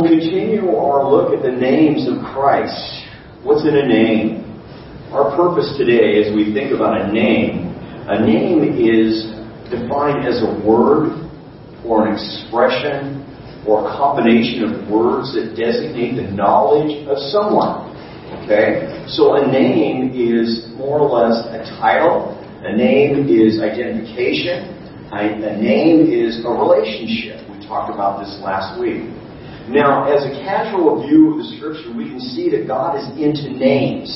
We'll continue our look at the names of Christ. What's in a name? Our purpose today as we think about a name is defined as a word or an expression or a combination of words that designate the knowledge of someone. Okay? So a name is more or less a title. A name is identification. A name is a relationship. We talked about this last week. Now, as a casual view of the Scripture, we can see that God is into names.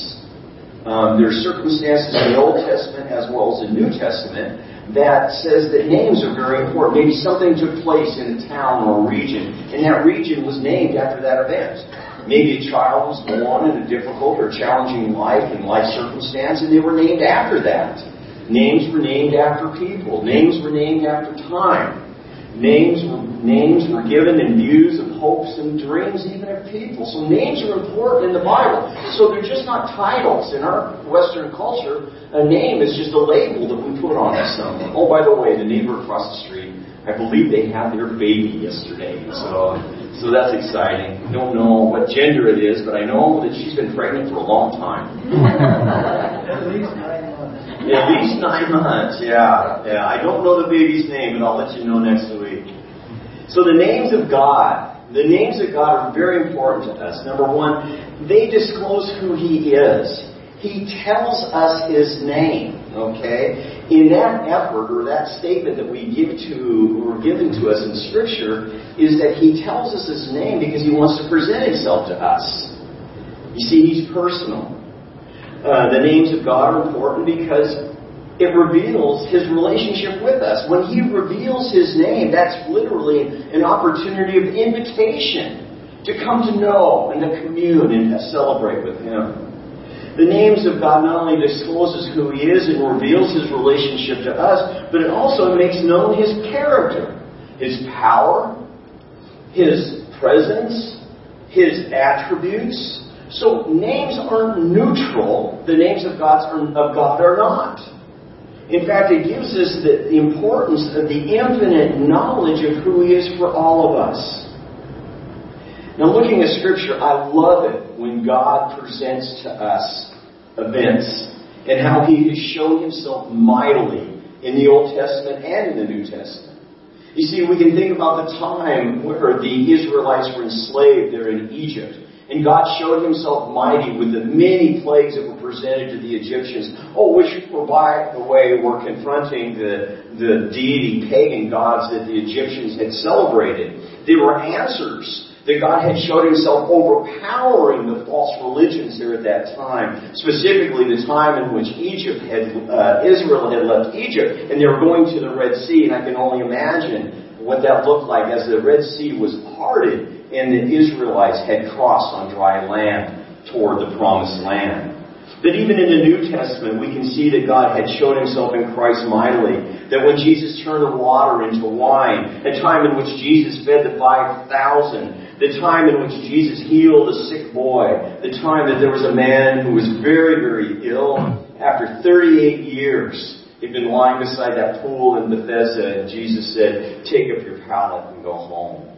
There are circumstances in the Old Testament as well as the New Testament that says that names are very important. Maybe something took place in a town or a region, and that region was named after that event. Maybe a child was born in a difficult or challenging life and life circumstance, and they were named after that. Names were named after people. Names were named after time. Names were given in views of hopes and dreams, even of people. So names are important in the Bible. So they're just not titles. In our Western culture, a name is just a label that we put on someone. Oh, by the way, the neighbor across the street, I believe they had their baby yesterday. So that's exciting. I don't know what gender it is, but I know that she's been pregnant for a long time. Yeah, at least 9 months, yeah. I don't know the baby's name, but I'll let you know next week. So the names of God. The names of God are very important to us. Number one, they disclose who He is. He tells us His name, okay? In that effort, or that statement that we give to, or given to us in Scripture, is that He tells us His name because He wants to present Himself to us. You see, He's personal. The names of God are important because it reveals His relationship with us. When He reveals His name, that's literally an opportunity of invitation to come to know and to commune and to celebrate with Him. The names of God not only discloses who He is and reveals His relationship to us, but it also makes known His character, His power, His presence, His attributes. So names aren't neutral. The names of God are not. In fact, it gives us the importance of the infinite knowledge of who He is for all of us. Now, looking at Scripture, I love it when God presents to us events and how He has shown Himself mightily in the Old Testament and in the New Testament. You see, we can think about the time where the Israelites were enslaved there in Egypt. And God showed Himself mighty with the many plagues that were presented to the Egyptians, which were, by the way, were confronting the deity pagan gods that the Egyptians had celebrated. They were answers that God had showed Himself overpowering the false religions there at that time, specifically the time in which Israel had left Egypt, and they were going to the Red Sea, and I can only imagine what that looked like as the Red Sea was parted, and the Israelites had crossed on dry land toward the Promised Land. But even in the New Testament, we can see that God had shown Himself in Christ mightily, that when Jesus turned the water into wine, a time in which Jesus fed the 5,000, the time in which Jesus healed a sick boy, the time that there was a man who was very, very ill after 38 years. He'd been lying beside that pool in Bethesda, and Jesus said, "Take up your pallet and go home."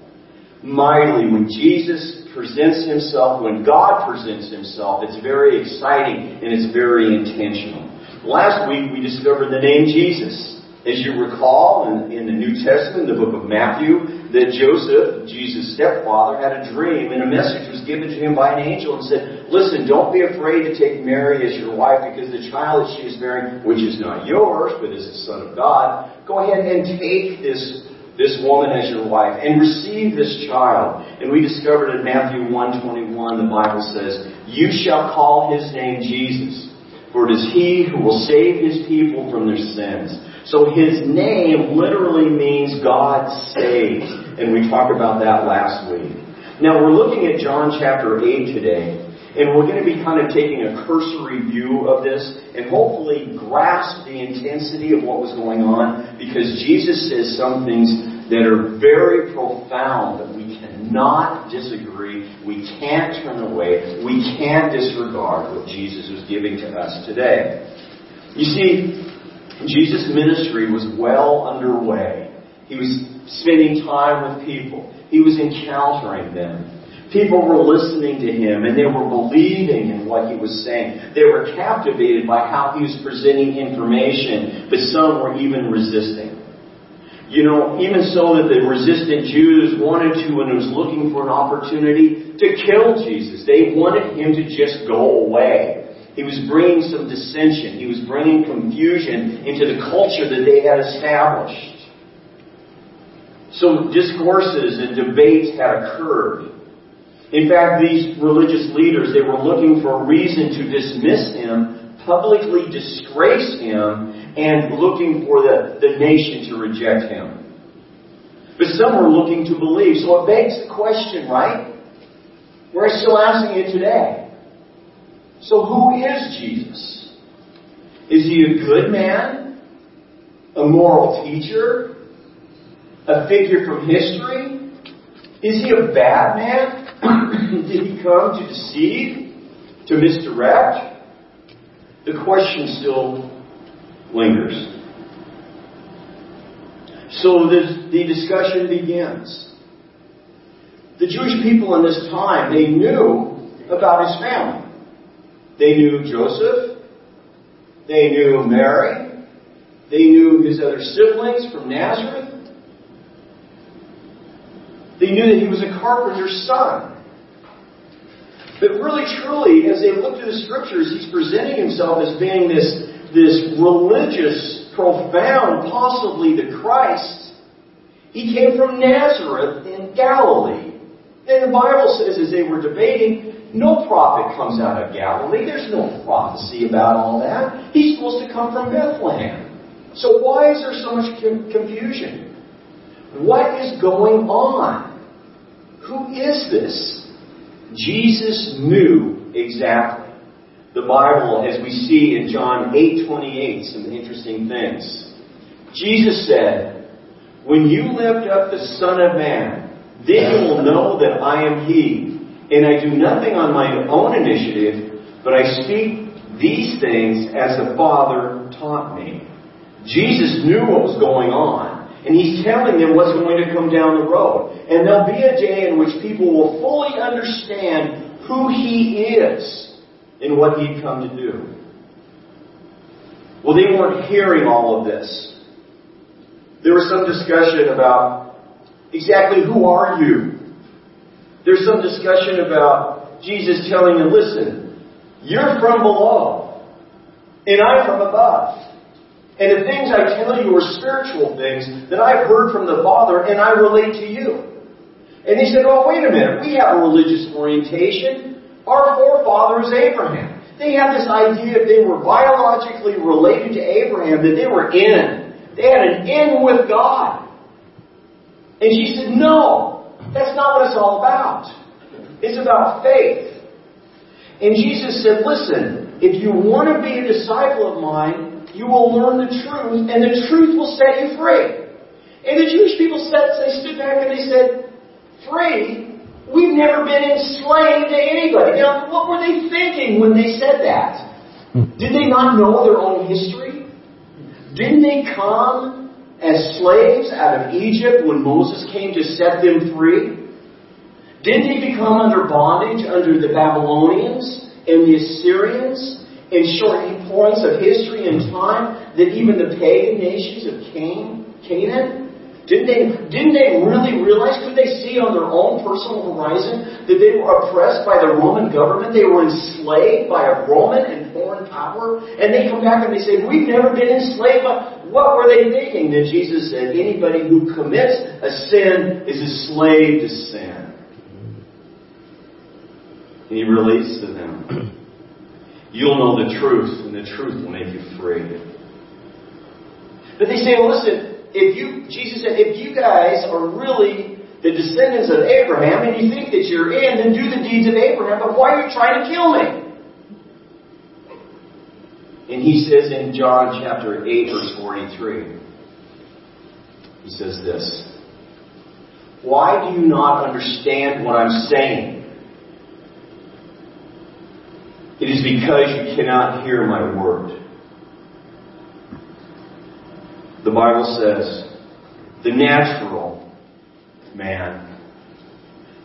Mightily, when Jesus presents Himself, when God presents Himself, it's very exciting and it's very intentional. Last week, we discovered the name Jesus. As you recall, in the New Testament, the book of Matthew, that Joseph, Jesus' stepfather, had a dream, and a message was given to him by an angel and said, "Listen, don't be afraid to take Mary as your wife, because the child that she is bearing, which is not yours, but is the Son of God, go ahead and take this woman as your wife, and receive this child." And we discovered in Matthew 1:21, the Bible says, "You shall call His name Jesus, for it is He who will save His people from their sins." So His name literally means God saves, and we talked about that last week. Now we're looking at John chapter 8 today, and we're going to be kind of taking a cursory view of this and hopefully grasp the intensity of what was going on, because Jesus says some things that are very profound that we cannot disagree, we can't turn away, we can't disregard what Jesus was giving to us today. You see, Jesus' ministry was well underway. He was spending time with people. He was encountering them. People were listening to him, and they were believing in what he was saying. They were captivated by how he was presenting information, but some were even resisting. You know, even so that the resistant Jews wanted to, and was looking for an opportunity to kill Jesus. They wanted him to just go away. He was bringing some dissension. He was bringing confusion into the culture that they had established. So discourses and debates had occurred. In fact, these religious leaders, they were looking for a reason to dismiss him, publicly disgrace him, and looking for the nation to reject him. But some were looking to believe. So it begs the question, right? We're still asking it today. So who is Jesus? Is he a good man? A moral teacher? A figure from history? Is he a bad man? Did he come to deceive? To misdirect? The question still lingers. So the discussion begins. The Jewish people in this time, they knew about his family. They knew Joseph. They knew Mary. They knew his other siblings from Nazareth. They knew that he was a carpenter's son. But really, truly, as they looked at the Scriptures, he's presenting himself as being this religious, profound, possibly the Christ. He came from Nazareth in Galilee. And the Bible says, as they were debating, no prophet comes out of Galilee. There's no prophecy about all that. He's supposed to come from Bethlehem. So why is there so much confusion? What is going on? Who is this? Jesus knew exactly. The Bible, as we see in John 8:28, some interesting things. Jesus said, "When you lift up the Son of Man, then you will know that I am He. And I do nothing on my own initiative, but I speak these things as the Father taught me." Jesus knew what was going on, and he's telling them what's going to come down the road. And there'll be a day in which people will fully understand who he is and what he'd come to do. Well, they weren't hearing all of this. There was some discussion about exactly who are you? There's some discussion about Jesus telling them, listen, you're from below, and I'm from above. And the things I tell you are spiritual things that I've heard from the Father, and I relate to you. And he said, oh, wait a minute, we have a religious orientation. Our forefather is Abraham. They had this idea if they were biologically related to Abraham, that they were in. They had an in with God. And she said, no. That's not what it's all about. It's about faith. And Jesus said, listen, if you want to be a disciple of mine, you will learn the truth, and the truth will set you free. And the Jewish people they stood back and they said, free? We've never been enslaved to anybody. Now, what were they thinking when they said that? Did they not know their own history? Didn't they come as slaves out of Egypt when Moses came to set them free? Didn't they become under bondage under the Babylonians and the Assyrians? In short points of history and time, that even the pagan nations of Canaan? Didn't they really realize, could they see on their own personal horizon that they were oppressed by the Roman government? They were enslaved by a Roman and foreign power? And they come back and they say, we've never been enslaved by... What were they thinking? That Jesus said, anybody who commits a sin is a slave to sin. And he relates to them. You'll know the truth, and the truth will make you free. But they say, well, listen, Jesus said, if you guys are really the descendants of Abraham, and you think that you're in, then do the deeds of Abraham, but why are you trying to kill me? And he says in John chapter 8, verse 43, he says this, why do you not understand what I'm saying? It is because you cannot hear my word. The Bible says, the natural man,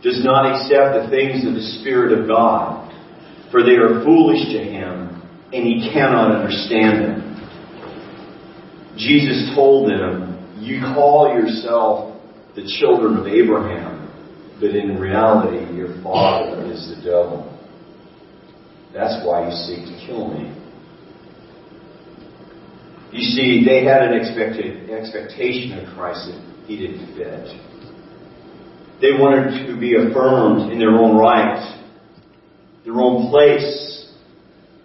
does not accept the things of the Spirit of God, for they are foolish to him, and he cannot understand them. Jesus told them, you call yourself the children of Abraham, but in reality your father is the devil. That's why you seek to kill me. You see, they had an expectation of Christ that he didn't fit. They wanted to be affirmed in their own right, their own place,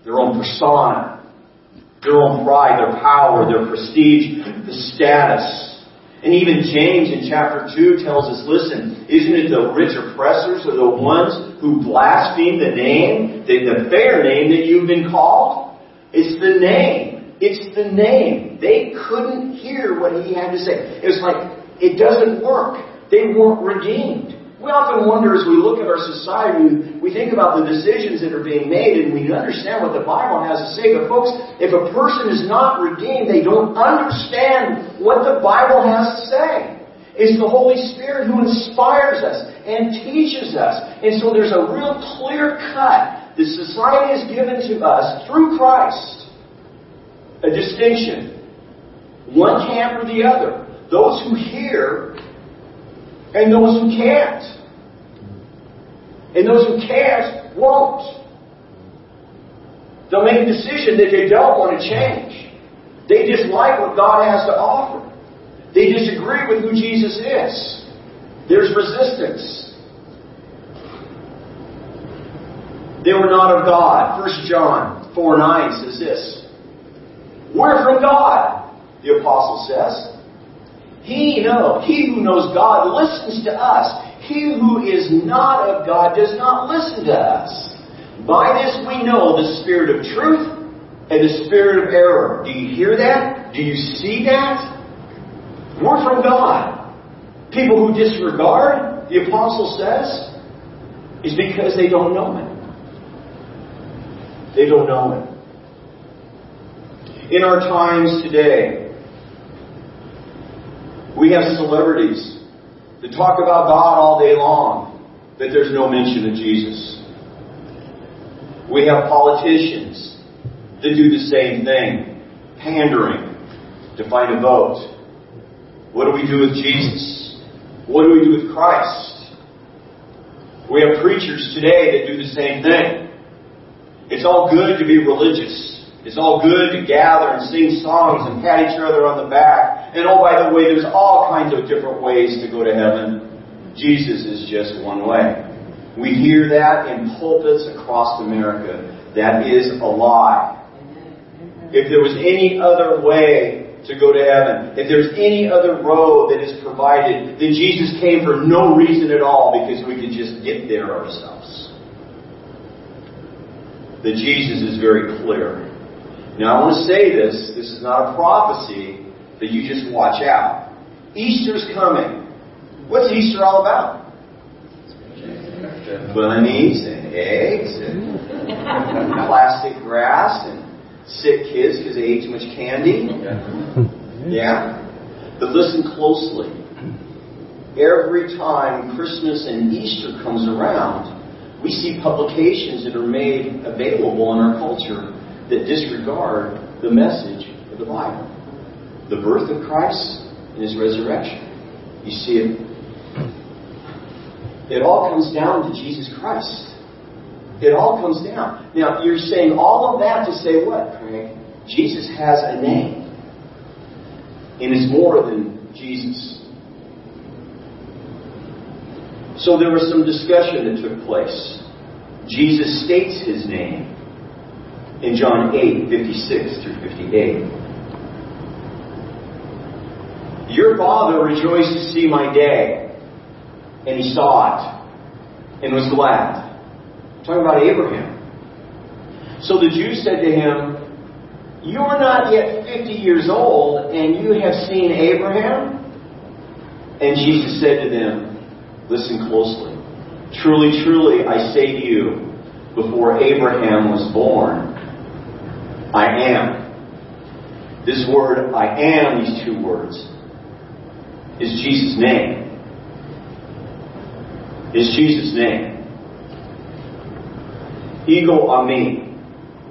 their own persona, their own pride, their power, their prestige, the status. And even James in chapter 2 tells us, listen, isn't it the rich oppressors are the ones who blaspheme the name, the fair name that you've been called? It's the name. It's the name. They couldn't hear what he had to say. It was like, it doesn't work. They weren't redeemed. We often wonder as we look at our society, we think about the decisions that are being made and we understand what the Bible has to say. But folks, if a person is not redeemed, they don't understand what the Bible has to say. It's the Holy Spirit who inspires us and teaches us. And so there's a real clear cut that society has given to us through Christ. A distinction. One camp or the other. Those who hear and those who can't. And those who can't won't. They'll make a decision that they don't want to change. They dislike what God has to offer. They disagree with who Jesus is. There's resistance. They were not of God. 1 John 4:9 says this. We're from God, the apostle says. He who knows God listens to us. He who is not of God does not listen to us. By this we know the spirit of truth and the spirit of error. Do you hear that? Do you see that? We're from God. People who disregard, the apostle says, is because they don't know Him. They don't know Him. In our times today, we have celebrities that talk about God all day long, but there's no mention of Jesus. We have politicians that do the same thing, pandering to find a vote. What do we do with Jesus? What do we do with Christ? We have preachers today that do the same thing. It's all good to be religious. It's all good to gather and sing songs and pat each other on the back. And oh, by the way, there's all kinds of different ways to go to heaven. Jesus is just one way. We hear that in pulpits across America. That is a lie. If there was any other way to go to heaven, if there's any other road that is provided, then Jesus came for no reason at all because we could just get there ourselves. That Jesus is very clear. Now, I want to say this. This is not a prophecy that you just watch out. Easter's coming. What's Easter all about? Bunnies and eggs and plastic grass and sick kids because they ate too much candy. Yeah? But listen closely. Every time Christmas and Easter comes around, we see publications that are made available in our culture that disregard the message of the Bible. The birth of Christ and His resurrection. You see it. It all comes down to Jesus Christ. It all comes down. Now, you're saying all of that to say what, Craig? Jesus has a name. And it's more than Jesus. So there was some discussion that took place. Jesus states His name. In John 8, 56 through 58. Your father rejoiced to see my day, and he saw it, and was glad. I'm talking about Abraham. So the Jews said to him, you are not yet 50 years old, and you have seen Abraham? And Jesus said to them, listen closely. Truly, truly, I say to you, before Abraham was born, I am. This word, I am, these two words, is Jesus' name. is Jesus' name. Ego Ami.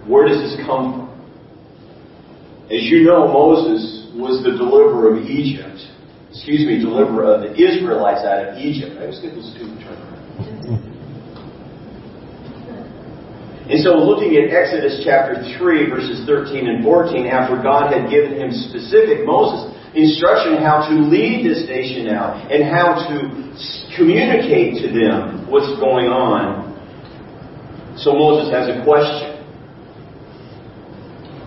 Where does this come from? As you know, Moses was the deliverer of Egypt. Deliverer of the Israelites out of Egypt. I was getting those two terms. And so looking at Exodus chapter 3, verses 13 and 14, after God had given him specific, Moses, instruction how to lead this nation out and how to communicate to them what's going on. So Moses has a question.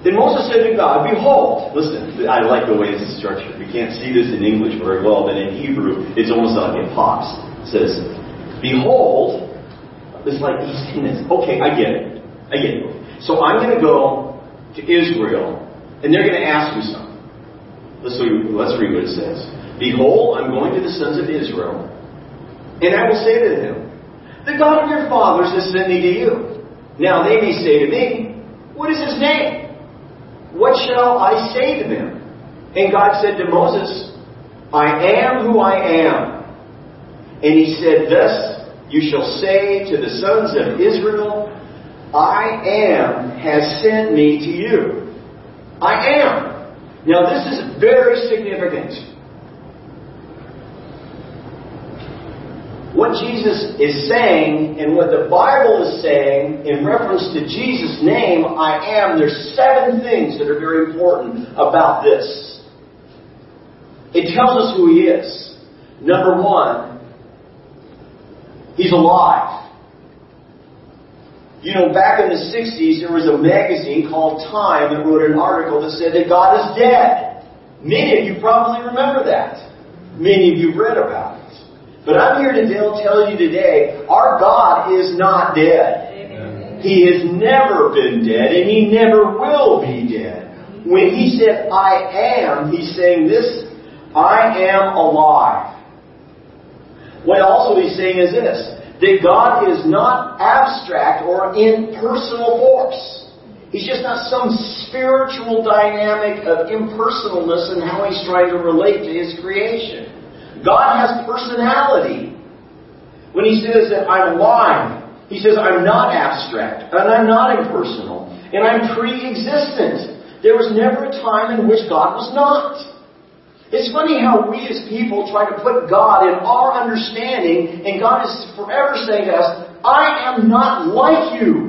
Then Moses said to God, behold, listen, I like the way this is structured. We can't see this in English very well, but in Hebrew, it's almost like it pops. It says, behold, it's like he's saying this. Okay, I get it. So I'm going to go to Israel, and they're going to ask me something. Let's read what it says. Behold, I'm going to the sons of Israel, and I will say to them, the God of your fathers has sent me to you. Now they may say to me, what is his name? What shall I say to them? And God said to Moses, I am who I am. And he said thus, you shall say to the sons of Israel, I am has sent me to you. I am. Now this is very significant. What Jesus is saying and what the Bible is saying in reference to Jesus' name, I am, there's seven things that are very important about this. It tells us who he is. Number one, he's alive. You know, back in the 60s, there was a magazine called Time that wrote an article that said that God is dead. Many of you probably remember that. Many of you read about it. But I'm here to tell you today, our God is not dead. Amen. He has never been dead, and he never will be dead. When he said, I am, he's saying this, I am alive. What also he's saying is this, that God is not abstract or impersonal force. He's just not some spiritual dynamic of impersonalness in how he's trying to relate to his creation. God has personality. When he says that I'm alive, he says I'm not abstract, and I'm not impersonal, and I'm pre-existent. There was never a time in which God was not. It's funny how we as people try to put God in our understanding, and God is forever saying to us, I am not like you.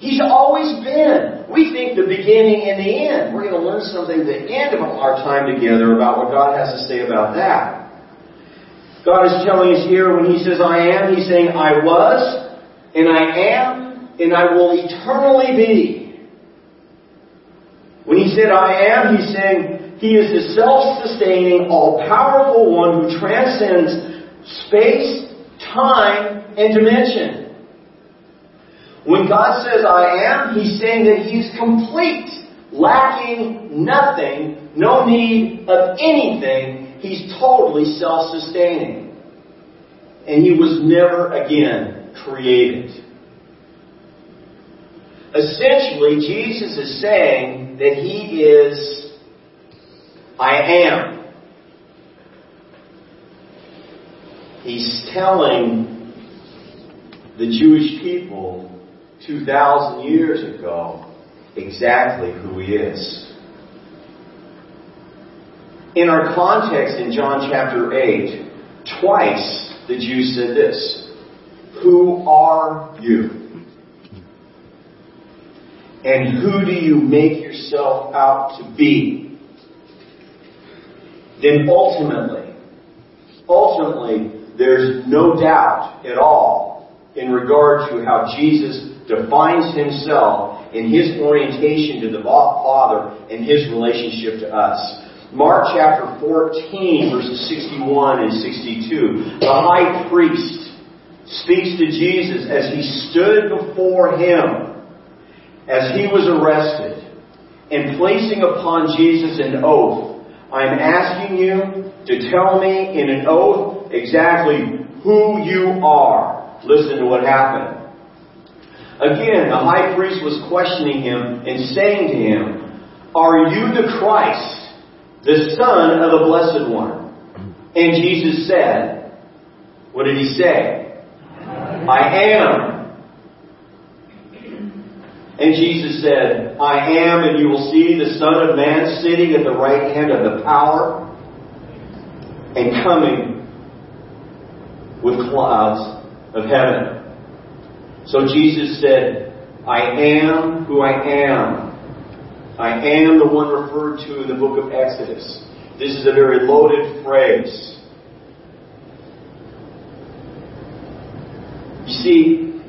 He's always been. We think the beginning and the end. We're going to learn something at the end of our time together about what God has to say about that. God is telling us here when he says I am, he's saying I was, and I am, and I will eternally be. When he said, I am, he's saying, he is the self-sustaining, all-powerful one who transcends space, time, and dimension. When God says, I am, he's saying that he's complete, lacking nothing, no need of anything. He's totally self-sustaining. And he was never again created. Essentially, Jesus is saying that he is, I am. He's telling the Jewish people 2,000 years ago exactly who he is. In our context in John chapter 8, twice the Jews said this, who are you? And who do you make yourself out to be? Then ultimately, there's no doubt at all in regard to how Jesus defines himself in his orientation to the Father and his relationship to us. Mark chapter 14, verses 61 and 62. The high priest speaks to Jesus as he stood before him as he was arrested, and placing upon Jesus an oath, I am asking you to tell me in an oath exactly who you are. Listen to what happened. Again, the high priest was questioning him and saying to him, are you the Christ, the Son of the Blessed One? And Jesus said, What did he say? I am. And Jesus said, I am, and you will see the Son of Man sitting at the right hand of the power and coming with clouds of heaven. So Jesus said, I am who I am. I am the one referred to in the book of Exodus. This is a very loaded phrase. You see,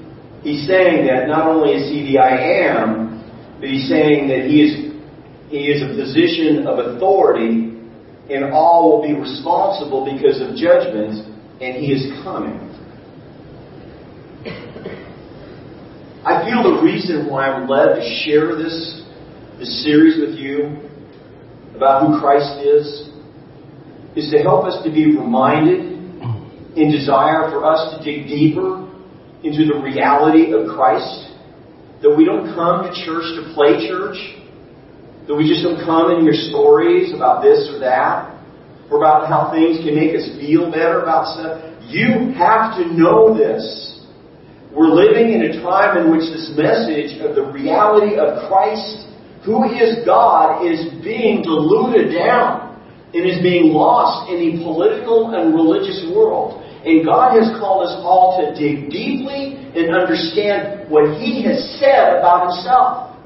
he's saying that not only is he the I am, but he's saying that he is a position of authority, and all will be responsible because of judgment, and he is coming. I feel the reason why I'm led to share this series with you about who Christ is to help us to be reminded and desire for us to dig deeper into the reality of Christ. That we don't come to church to play church. That we just don't come and hear stories about this or that, or about how things can make us feel better about stuff. You have to know this. We're living in a time in which this message of the reality of Christ, who is God, is being diluted down and is being lost in the political and religious world. And God has called us all to dig deeply and understand what He has said about Himself,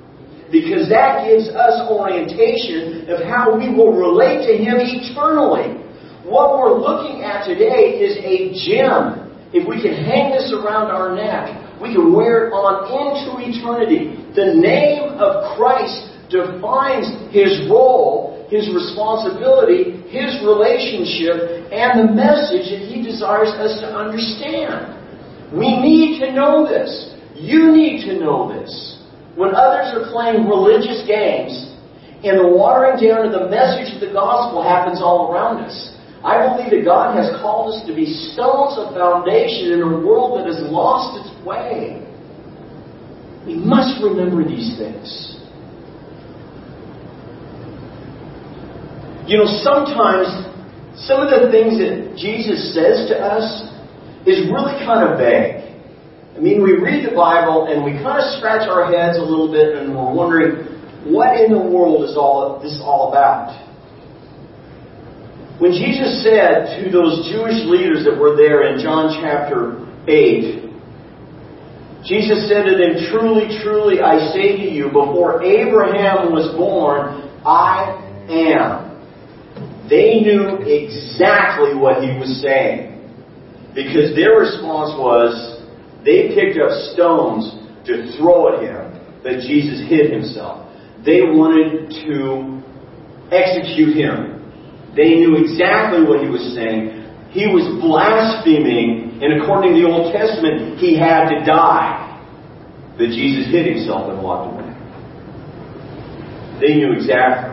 because that gives us orientation of how we will relate to Him eternally. What we're looking at today is a gem. If we can hang this around our neck, we can wear it on into eternity. The name of Christ defines His role, His responsibility, His relationship, and the message that He desires us to understand. We need to know this. You need to know this. When others are playing religious games and the watering down of the message of the gospel happens all around us, I believe that God has called us to be stones of foundation in a world that has lost its way. We must remember these things. You know, sometimes some of the things that Jesus says to us is really kind of vague. I mean, we read the Bible and we kind of scratch our heads a little bit and we're wondering, what in the world is all this all about? When Jesus said to those Jewish leaders that were there in John chapter 8, Jesus said to them, truly, truly, I say to you, before Abraham was born, I am. They knew exactly what He was saying, because their response was, they picked up stones to throw at Him, but Jesus hid Himself. They wanted to execute Him. They knew exactly what He was saying. He was blaspheming, and according to the Old Testament, He had to die. But Jesus hid Himself and walked away. They knew exactly.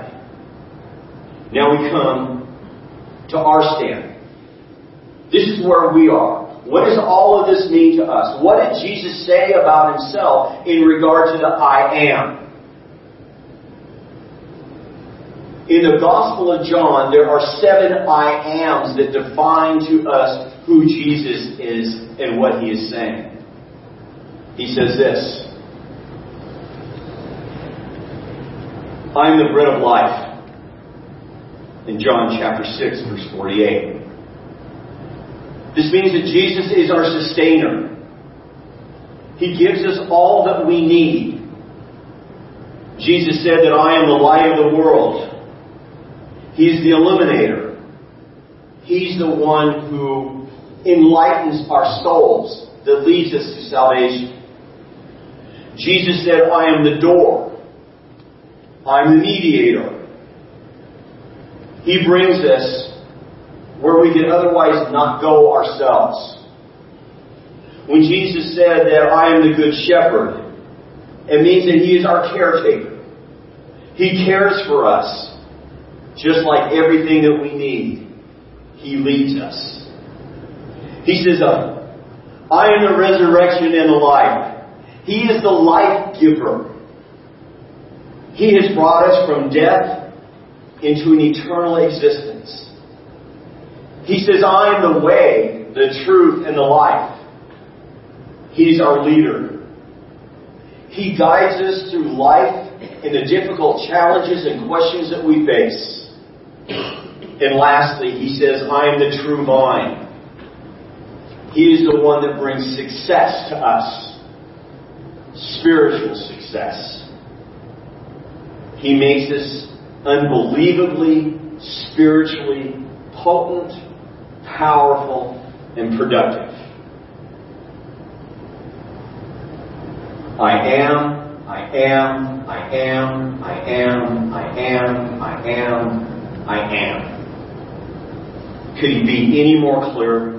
Now we come to our stand. This is where we are. What does all of this mean to us? What did Jesus say about Himself in regard to the I am? In the Gospel of John, there are 7 I ams that define to us who Jesus is and what He is saying. He says this: I am the bread of life. In John chapter 6, verse 48. This means that Jesus is our sustainer. He gives us all that we need. Jesus said that I am the light of the world. He's the illuminator. He's the one who enlightens our souls, that leads us to salvation. Jesus said, I am the door. I'm the mediator. He brings us where we could otherwise not go ourselves. When Jesus said that I am the good shepherd, it means that He is our caretaker. He cares for us. Just like everything that we need, He leads us. He says, I am the resurrection and the life. He is the life giver. He has brought us from death into an eternal existence. He says, I am the way, the truth, and the life. He's our leader. He guides us through life and the difficult challenges and questions that we face. And lastly, he says, I am the true vine. He is the one that brings success to us. Spiritual success. He makes us unbelievably, spiritually potent, powerful, and productive. I am. Could he be any more clear?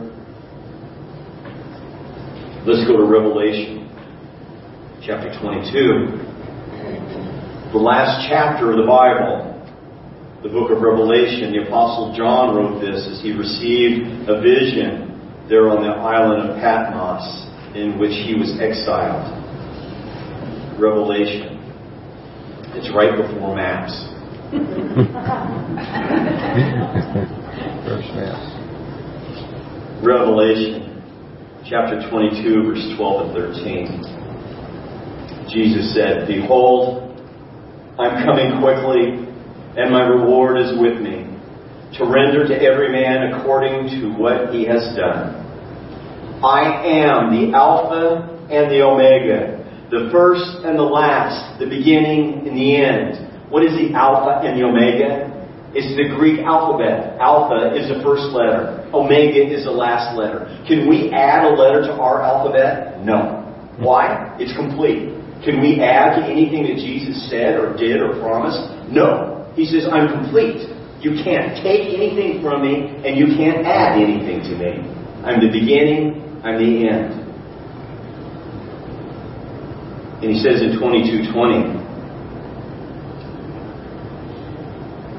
Let's go to Revelation chapter 22. The last chapter of the Bible, the book of Revelation. The Apostle John wrote this as he received a vision there on the island of Patmos in which he was exiled. Revelation. It's right before Mass. First Mass. Revelation chapter 22, verse 12 and 13. Jesus said, Behold, I'm coming quickly, and my reward is with me, to render to every man according to what he has done. I am the Alpha and the Omega, the first and the last, the beginning and the end. What is the Alpha and the Omega? It's the Greek alphabet. Alpha is the first letter. Omega is the last letter. Can we add a letter to our alphabet? No. Why? It's complete. Can we add to anything that Jesus said or did or promised? No. He says, I'm complete. You can't take anything from me, and you can't add anything to me. I'm the beginning, I'm the end. And he says in 22:20,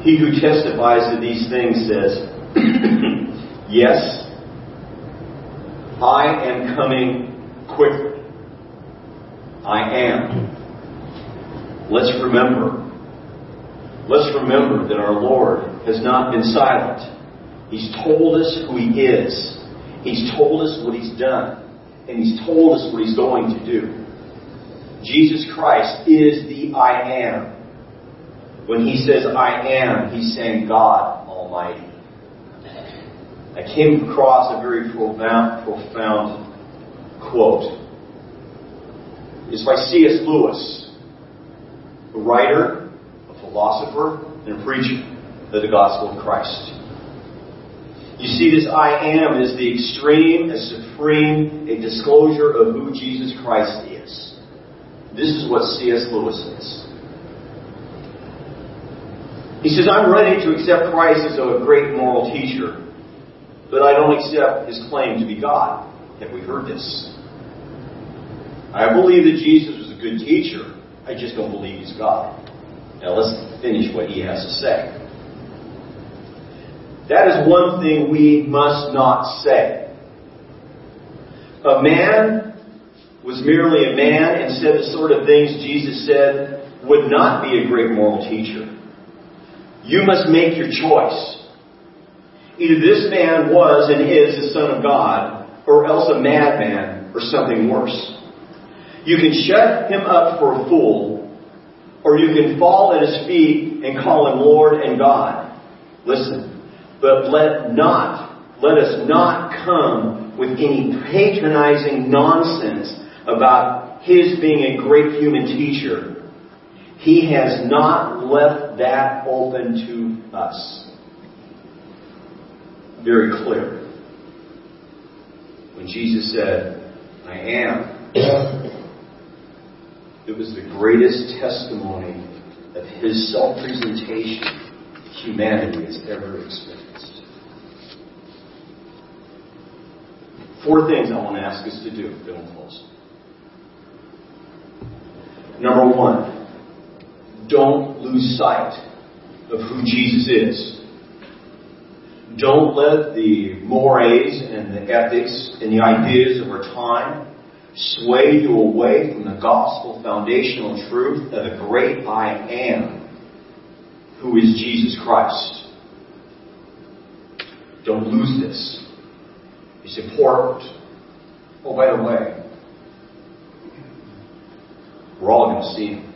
He who testifies to these things says, Yes, I am coming quickly. I am. Let's remember that our Lord has not been silent. He's told us who He is. He's told us what He's done. And He's told us what He's going to do. Jesus Christ is the I am. When He says I am, He's saying God Almighty. I came across a very profound quote. It's by C.S. Lewis, a writer, philosopher, and preacher of the gospel of Christ. You see, this I am is the extreme, a supreme, a disclosure of who Jesus Christ is. This is what C.S. Lewis says. He says, I'm ready to accept Christ as a great moral teacher, but I don't accept His claim to be God. Have we heard this? I believe that Jesus was a good teacher. I just don't believe He's God. Now let's finish what he has to say. That is one thing we must not say. A man was merely a man and said the sort of things Jesus said would not be a great moral teacher. You must make your choice. Either this man was and is the Son of God, or else a madman or something worse. You can shut him up for a fool, or you can fall at His feet and call Him Lord and God. Listen, but let us not come with any patronizing nonsense about His being a great human teacher. He has not left that open to us. Very clear. When Jesus said, I am, it was the greatest testimony of His self-presentation humanity has ever experienced. Four things I want to ask us to do. Then we'll close. Number one, don't lose sight of who Jesus is. Don't let the mores and the ethics and the ideas of our time sway you away from the gospel foundational truth of the great I am, who is Jesus Christ. Don't lose this. is important. Oh, by the way, we're all going to see him.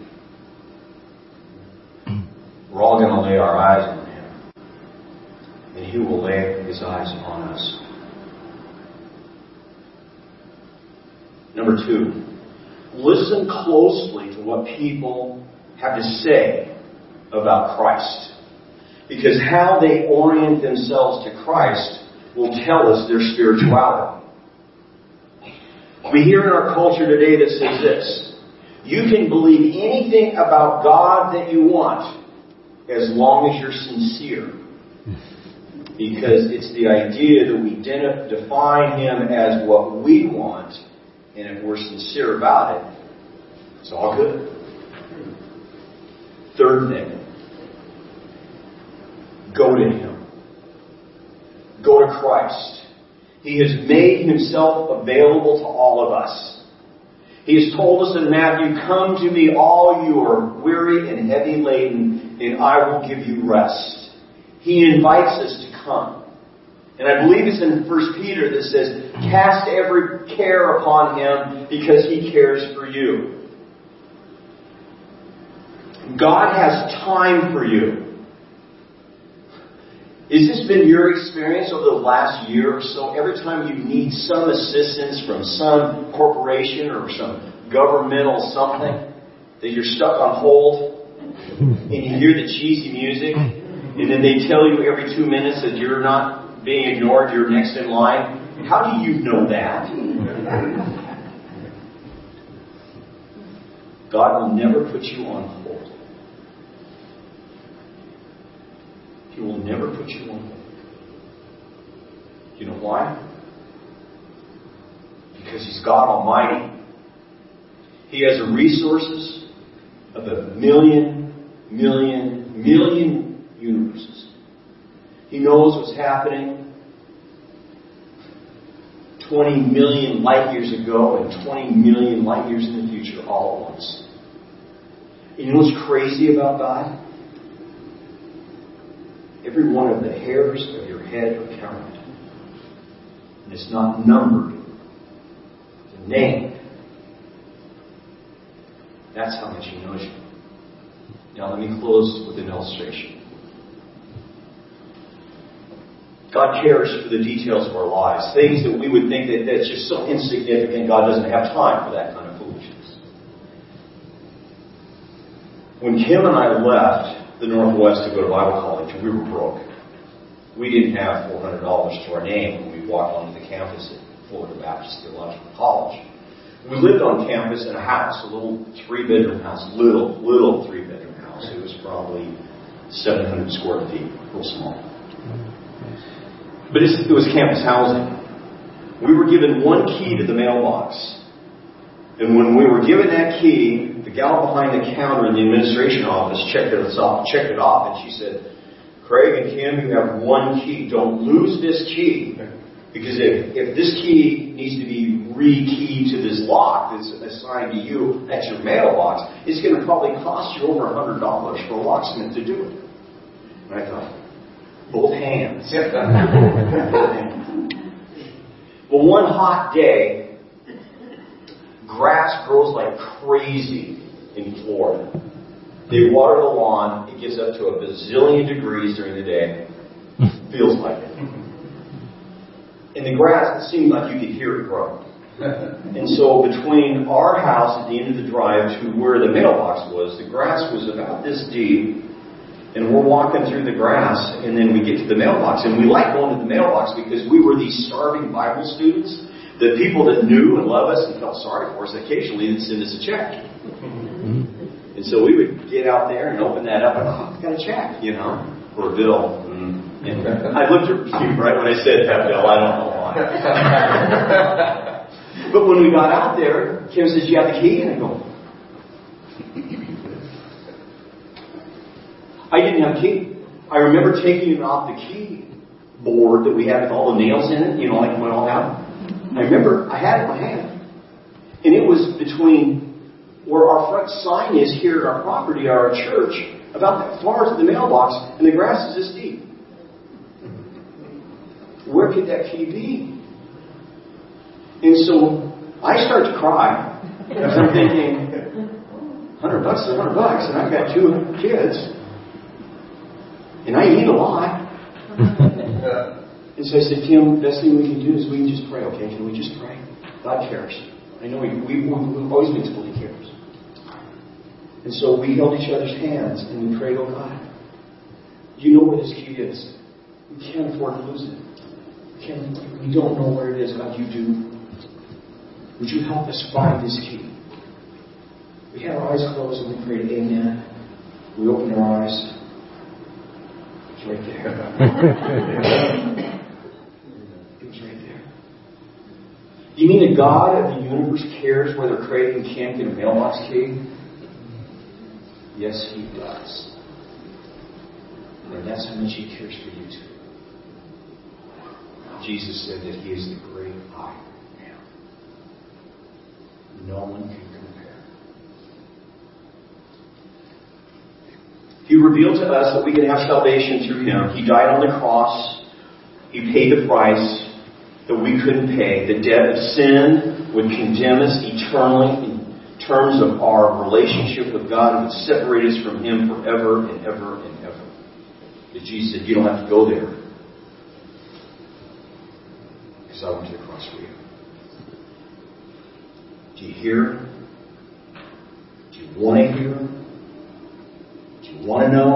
We're all going to lay our eyes on him. And he will lay his eyes on us. Number two, listen closely to what people have to say about Christ. Because how they orient themselves to Christ will tell us their spirituality. We hear in our culture today that says this: you can believe anything about God that you want as long as you're sincere. Because it's the idea that we define Him as what we want, and if we're sincere about it, it's all good. Third thing, go to Him. Go to Christ. He has made Himself available to all of us. He has told us in Matthew, "Come to me, all you are weary and heavy laden, and I will give you rest." He invites us to come. And I believe it's in 1 Peter that says, "Cast every care upon Him, because He cares for you." God has time for you. Has this been your experience over the last year or so? Every time you need some assistance from some corporation or some governmental something, that you're stuck on hold, and you hear the cheesy music, and then they tell you every 2 minutes that you're not being ignored, you're next in line. How do you know that? God will never put you on hold. He will never put you on hold. You know why? Because He's God Almighty. He has the resources of a million universes. He knows what's happening 20 million light years ago and 20 million light years in the future all at once. And you know what's crazy about God? Every one of the hairs of your head are counted. And it's not numbered. It's named. That's how much He knows you. Now let me close with an illustration. God cares for the details of our lives. Things that we would think that that's just so insignificant, God doesn't have time for that kind of foolishness. When Kim and I left the Northwest to go to Bible college, we were broke. We didn't have $400 to our name when we walked onto the campus at Florida Baptist Theological College. We lived on campus in a house, a little three-bedroom house, little three-bedroom house. It was probably 700 square feet, real small. But it was campus housing. We were given one key to the mailbox. And when we were given that key, the gal behind the counter in the administration office checked it off, and she said, "Craig and Kim, you have one key. Don't lose this key, because if this key needs to be re-keyed to this lock that's assigned to you at your mailbox, it's going to probably cost you over $100 for a locksmith to do it." And I thought, both hands. Well, one hot day, grass grows like crazy in Florida. They water the lawn. It gets up to a bazillion degrees during the day. Feels like it. And the grass, it seemed like you could hear it grow. And so between our house at the end of the drive to where the mailbox was, the grass was about this deep. And we're walking through the grass, and then we get to the mailbox. And we like going to the mailbox because we were these starving Bible students. The people that knew and loved us and felt sorry for us occasionally would send us a check. And so we would get out there and open that up and, "Oh, I got a check," you know, or a bill. And I looked at you right when I said that, Bill. I don't know why. But when we got out there, Kim says, "You have the key?" And I go, I didn't have a key. I remember taking it off the key board that we had with all the nails in it, you know, like it went all out. I remember I had it in my hand. And it was between where our front sign is here at our property, our church, about that far to the mailbox, and the grass is this deep. Where could that key be? And so I start to cry because I'm thinking, $100 is $100, and I've got two kids, and I eat a lot. And so I said, Tim, best thing we can do is we can just pray, okay? Can we just pray? God cares. I know we've always been told He cares. And so we held each other's hands and we prayed, oh God, you know where this key is. We can't afford to lose it. We don't know where it is. God, you do. Would you help us find this key? We had our eyes closed and we prayed, amen. We opened our eyes. It's right there. It was right there. You mean the God of the universe cares whether Craig and Cam get a mailbox key? Yes, He does. And that's how much He cares for you too. Jesus said that He is the great I Am. No one can compare. He revealed to us that we can have salvation through Him. He died on the cross. He paid the price that we couldn't pay. The debt of sin would condemn us eternally in terms of our relationship with God. It would separate us from Him forever and ever and ever. But Jesus said, you don't have to go there. I went to the cross for you. Do you hear? Do you want to hear? Do you want to know?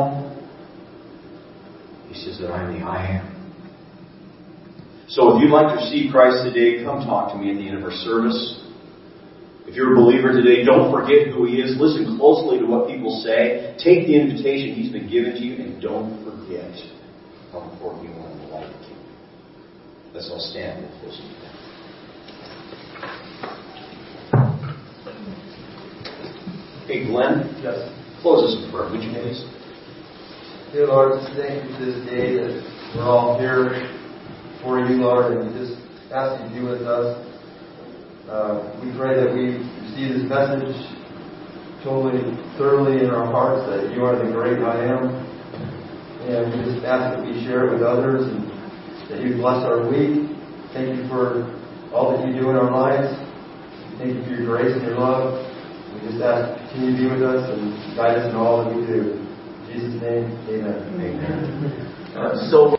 He says that I am the I Am. So if you'd like to receive Christ today, come talk to me at the end of our service. If you're a believer today, don't forget who He is. Listen closely to what people say. Take the invitation He's been given to you, and don't forget how important you are in the light of the kingdom. Let's all stand and close with that. Hey, Glenn. Yes. Close us in prayer, would you please? Dear Lord, thank you for this day that we're all here for you, Lord, and we just ask you to be with us. We pray that we receive this message totally, thoroughly in our hearts that you are the great I Am. And we just ask that we share it with others and that you bless our week. Thank you for all that you do in our lives. Thank you for your grace and your love. We just ask that you continue to be with us and guide us in all that we do. In Jesus' name, amen. Amen.